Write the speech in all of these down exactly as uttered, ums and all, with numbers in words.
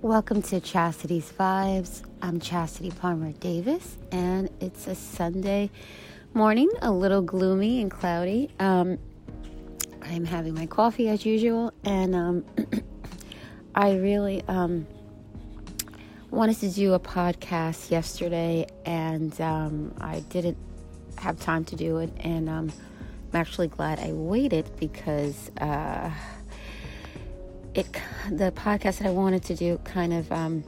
Welcome to Chastity's Vibes. I'm Chastity Palmer Davis, and it's a Sunday morning, a little gloomy and cloudy. Um, I'm having my coffee as usual, and um, I really um, wanted to do a podcast yesterday, and um, I didn't have time to do it, and um, I'm actually glad I waited because... Uh, It, the podcast that I wanted to do kind of um,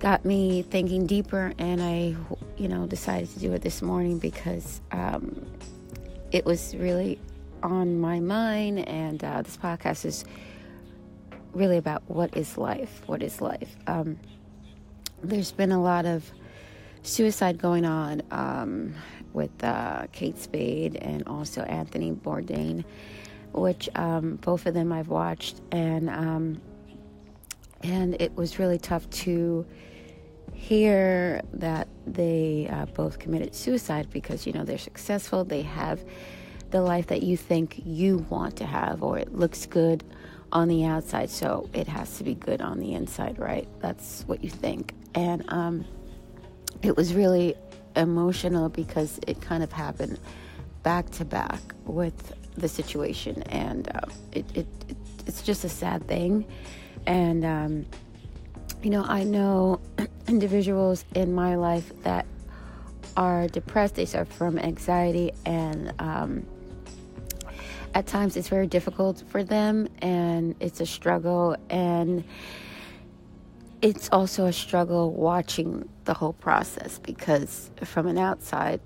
got me thinking deeper, and I, you know, decided to do it this morning because um, it was really on my mind. And uh, this podcast is really about what is life? What is life? Um, there's been a lot of suicide going on um, with uh, Kate Spade and also Anthony Bourdain, which um, both of them I've watched, and um, and it was really tough to hear that they uh, both committed suicide because, you know, they're successful, they have the life that you think you want to have, or it looks good on the outside, so it has to be good on the inside, right? That's what you think. And um, it was really emotional because it kind of happened back to back with the situation, and uh, it, it it it's just a sad thing. And um you know, I know individuals in my life that are depressed. They suffer from anxiety, and um at times it's very difficult for them, and it's a struggle, and it's also a struggle watching the whole process, because from an outside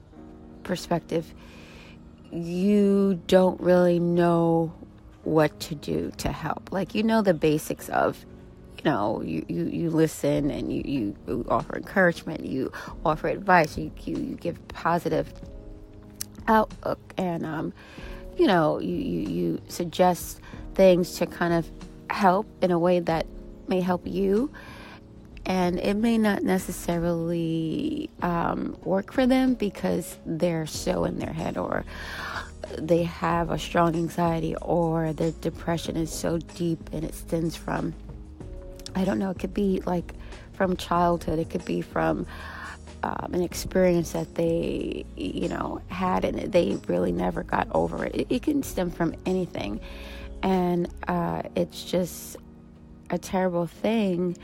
perspective you don't really know what to do to help. Like, you know, the basics of, you know, you, you, you listen, and you, you offer encouragement, you offer advice, you, you, you give positive outlook, and, um, you know, you, you, you suggest things to kind of help in a way that may help you. And it may not necessarily um, work for them because they're so in their head, or they have a strong anxiety, or their depression is so deep and it stems from, I don't know, it could be like from childhood. It could be from um, an experience that they, you know, had, and they really never got over it. It, it can stem from anything. And uh, it's just a terrible thing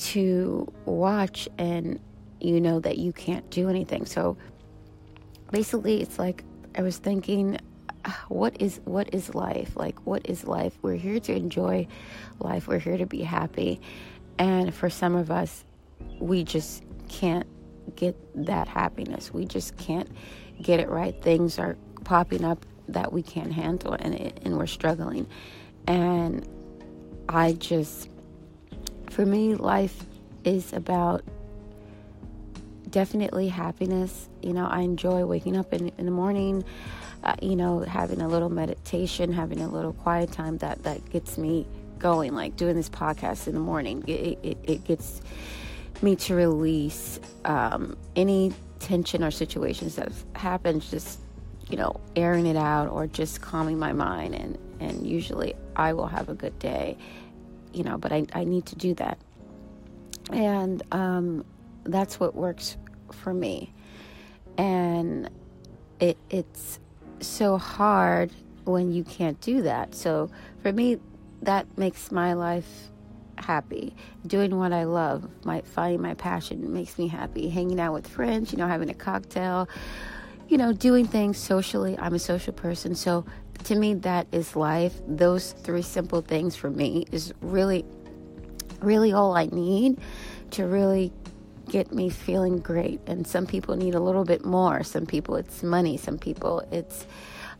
to watch, and you know that you can't do anything. So basically, it's like I was thinking, what is what is life? Like, what is life? We're here to enjoy life. We're here to be happy. And for some of us, we just can't get that happiness. We just can't get it right. Things are popping up that we can't handle, and and we're struggling. And I just For me, life is about definitely happiness. You know, I enjoy waking up in, in the morning, uh, you know, having a little meditation, having a little quiet time that, that gets me going, like doing this podcast in the morning. It, it, it gets me to release um, any tension or situations that have happened, just, you know, airing it out or just calming my mind. And, and usually I will have a good day. You know, but I, I need to do that. And um, that's what works for me. And it, it's so hard when you can't do that. So for me, that makes my life happy. Doing what I love, my, finding my passion makes me happy. Hanging out with friends, you know, having a cocktail, you know, doing things socially. I'm a social person, so to me, that is life. Those three simple things for me is really, really all I need to really get me feeling great. And some people need a little bit more. Some people it's money. Some people it's,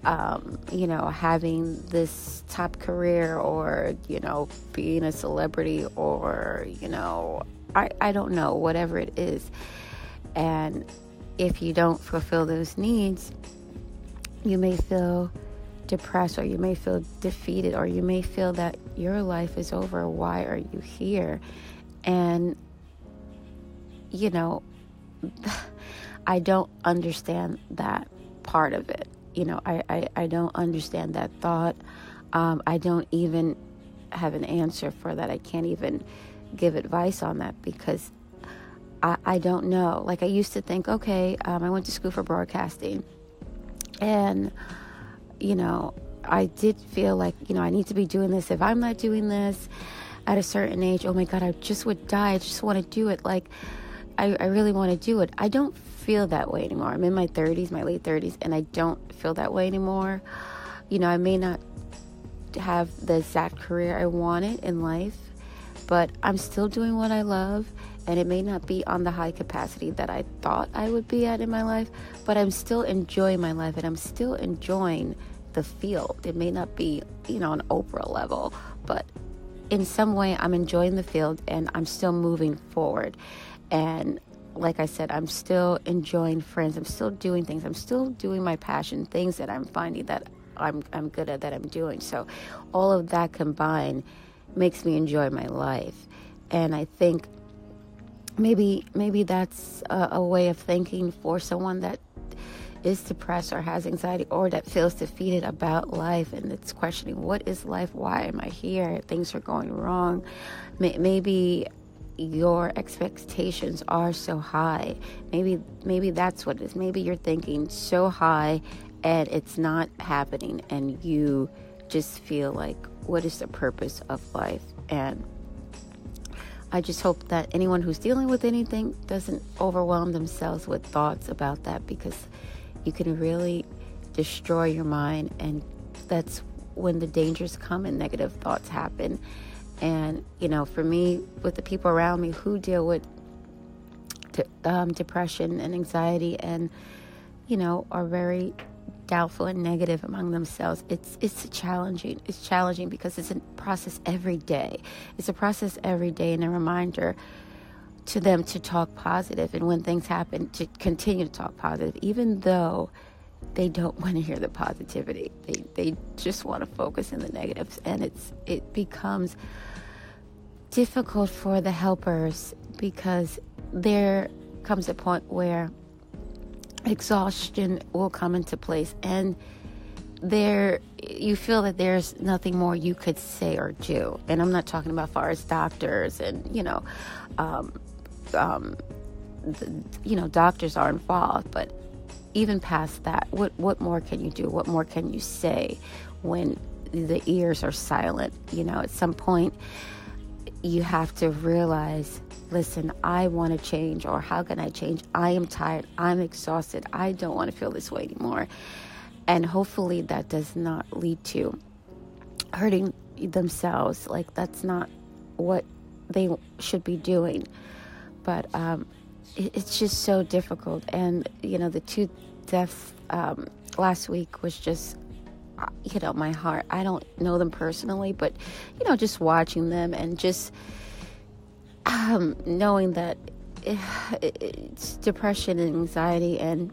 um, you know, having this top career, or, you know, being a celebrity, or, you know, I, I don't know, whatever it is. And if you don't fulfill those needs, you may feel depressed, or you may feel defeated, or you may feel that your life is over. Why are you here? And, you know, I don't understand that part of it. You know, I, I, I don't understand that thought. Um, I don't even have an answer for that. I can't even give advice on that because I, I don't know. Like, I used to think, okay, um, I went to school for broadcasting, and, you know, I did feel like, you know, I need to be doing this. If I'm not doing this at a certain age, oh my God, I just would die. I just want to do it. Like, I, I really want to do it. I don't feel that way anymore. I'm in my thirties, my late thirties, and I don't feel that way anymore. You know, I may not have the exact career I wanted in life, but I'm still doing what I love, and it may not be on the high capacity that I thought I would be at in my life, but I'm still enjoying my life, and I'm still enjoying the field. It may not be, you know, an Oprah level, but in some way I'm enjoying the field, and I'm still moving forward. And like I said, I'm still enjoying friends. I'm still doing things. I'm still doing my passion, things that I'm finding that I'm I'm good at, that I'm doing. So all of that combined makes me enjoy my life. And I think maybe maybe that's a, a way of thinking for someone that is depressed or has anxiety or that feels defeated about life, and it's questioning, what is life? Why am I here? Things are going wrong. Maybe your expectations are so high. Maybe maybe that's what it is. Maybe you're thinking so high and it's not happening, and you just feel like, what is the purpose of life? And I just hope that anyone who's dealing with anything doesn't overwhelm themselves with thoughts about that, because you can really destroy your mind, and that's when the dangers come and negative thoughts happen. And, you know, for me, with the people around me who deal with de- um, depression and anxiety and, you know, are very doubtful and negative among themselves, it's it's challenging. It's challenging because it's a process every day. It's a process every day and a reminder to them to talk positive, and when things happen, to continue to talk positive, even though they don't want to hear the positivity. They they just want to focus in the negatives, and it's it becomes difficult for the helpers, because there comes a point where exhaustion will come into place, and there you feel that there's nothing more you could say or do. And I'm not talking about far as doctors and, you know, um, um, the, you know, doctors are involved, but even past that, what what more can you do? What more can you say when the ears are silent? You know, at some point you have to realize, listen, I want to change, or how can I change? I am tired. I'm exhausted. I don't want to feel this way anymore. And hopefully that does not lead to hurting themselves. Like, that's not what they should be doing. But um, it, it's just so difficult. And, you know, the two deaths um, last week was just, you know, my heart. I don't know them personally, but, you know, just watching them and just um, knowing that it, it's depression and anxiety and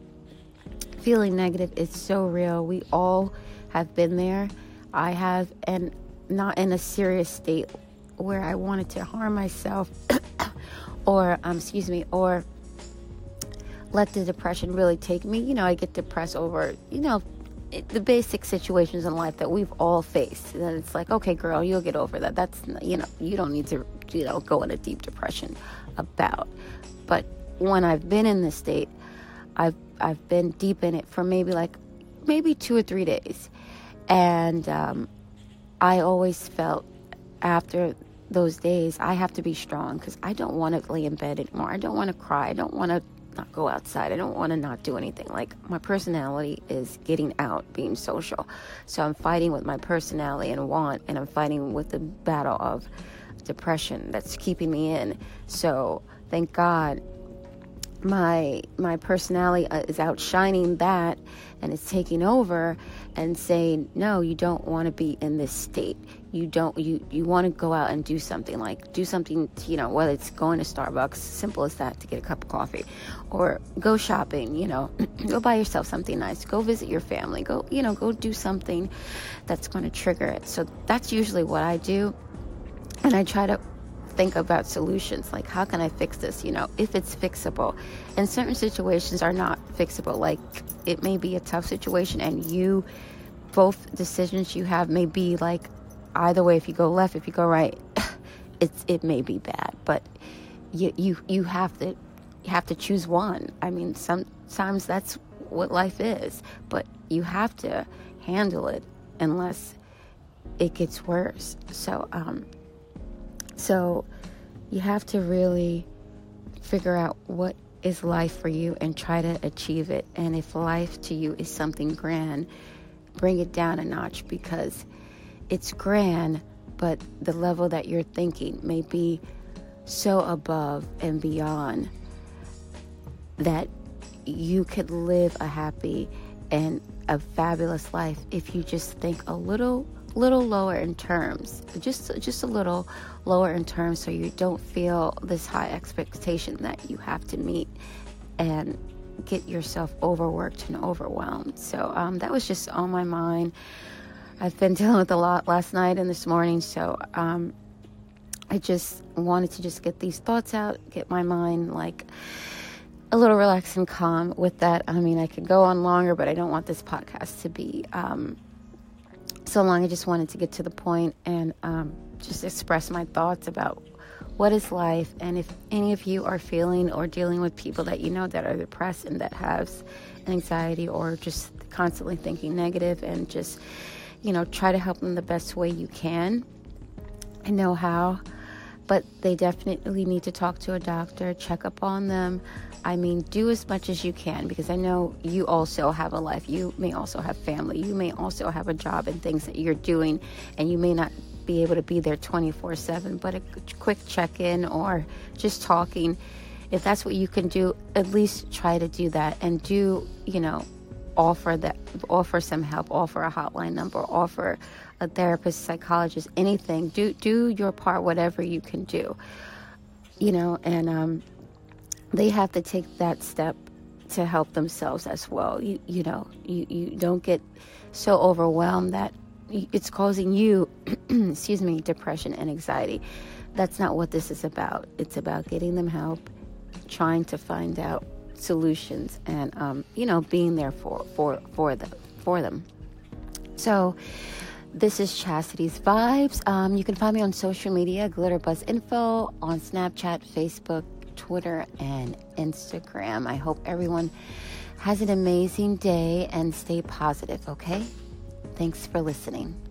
feeling negative is so real. We all have been there. I have, and not in a serious state where I wanted to harm myself or, um, excuse me, or let the depression really take me. You know, I get depressed over, you know, it, the basic situations in life that we've all faced. And it's like, okay, girl, you'll get over that. That's, you know, you don't need to, you know, go in a deep depression about. But when I've been in this state, I've I've been deep in it for maybe like maybe two or three days. And um, I always felt after those days, I have to be strong, because I don't want to lay in bed anymore. I don't want to cry. I don't want to not go outside. I don't want to not do anything. Like, my personality is getting out, being social. So I'm fighting with my personality and want, and I'm fighting with the battle of depression that's keeping me in. So thank God my my personality is outshining that, and it's taking over and saying, no, you don't want to be in this state. You don't, you you want to go out and do something, like do something, you know, whether it's going to Starbucks, simple as that, to get a cup of coffee, or go shopping, you know, go buy yourself something nice, go visit your family, go, you know, go do something that's going to trigger it. So that's usually what I do, and I try to think about solutions, like, how can I fix this, you know, if it's fixable. And certain situations are not fixable. Like, it may be a tough situation, and you both decisions you have may be like, either way, if you go left, if you go right, it's it may be bad, but you you you have to you have to choose one. I mean, sometimes that's what life is, but you have to handle it unless it gets worse. So um so you have to really figure out what is life for you and try to achieve it. And if life to you is something grand, bring it down a notch, because it's grand, but the level that you're thinking may be so above and beyond that you could live a happy and a fabulous life if you just think a little little lower in terms, just just a little lower in terms, so you don't feel this high expectation that you have to meet and get yourself overworked and overwhelmed. So um, that was just on my mind. I've been dealing with a lot last night and this morning, so um, I just wanted to just get these thoughts out, get my mind like a little relaxed and calm with that. I mean, I could go on longer, but I don't want this podcast to be um, so long. I just wanted to get to the point and um, just express my thoughts about what is life. And if any of you are feeling or dealing with people that you know that are depressed and that have anxiety or just constantly thinking negative, and just, you know, try to help them the best way you can. I know how, but they definitely need to talk to a doctor, check up on them. I mean, do as much as you can, because I know you also have a life. You may also have family. You may also have a job and things that you're doing, and you may not be able to be there twenty-four seven, but a quick check-in or just talking, if that's what you can do, at least try to do that. And do, you know, offer that, offer some help, offer a hotline number, offer a therapist, psychologist, anything. Do do your part, whatever you can do, you know. And um, they have to take that step to help themselves as well. You you know, you, you don't get so overwhelmed that it's causing you, excuse me, depression and anxiety. That's not what this is about. It's about getting them help, trying to find out solutions, and um, you know, being there for for for them for them. So. This is Chastity's Vibes. Um, you can find me on social media, Glitter Buzz Info, on Snapchat, Facebook, Twitter, and Instagram. I hope everyone has an amazing day and stay positive, okay? Thanks for listening.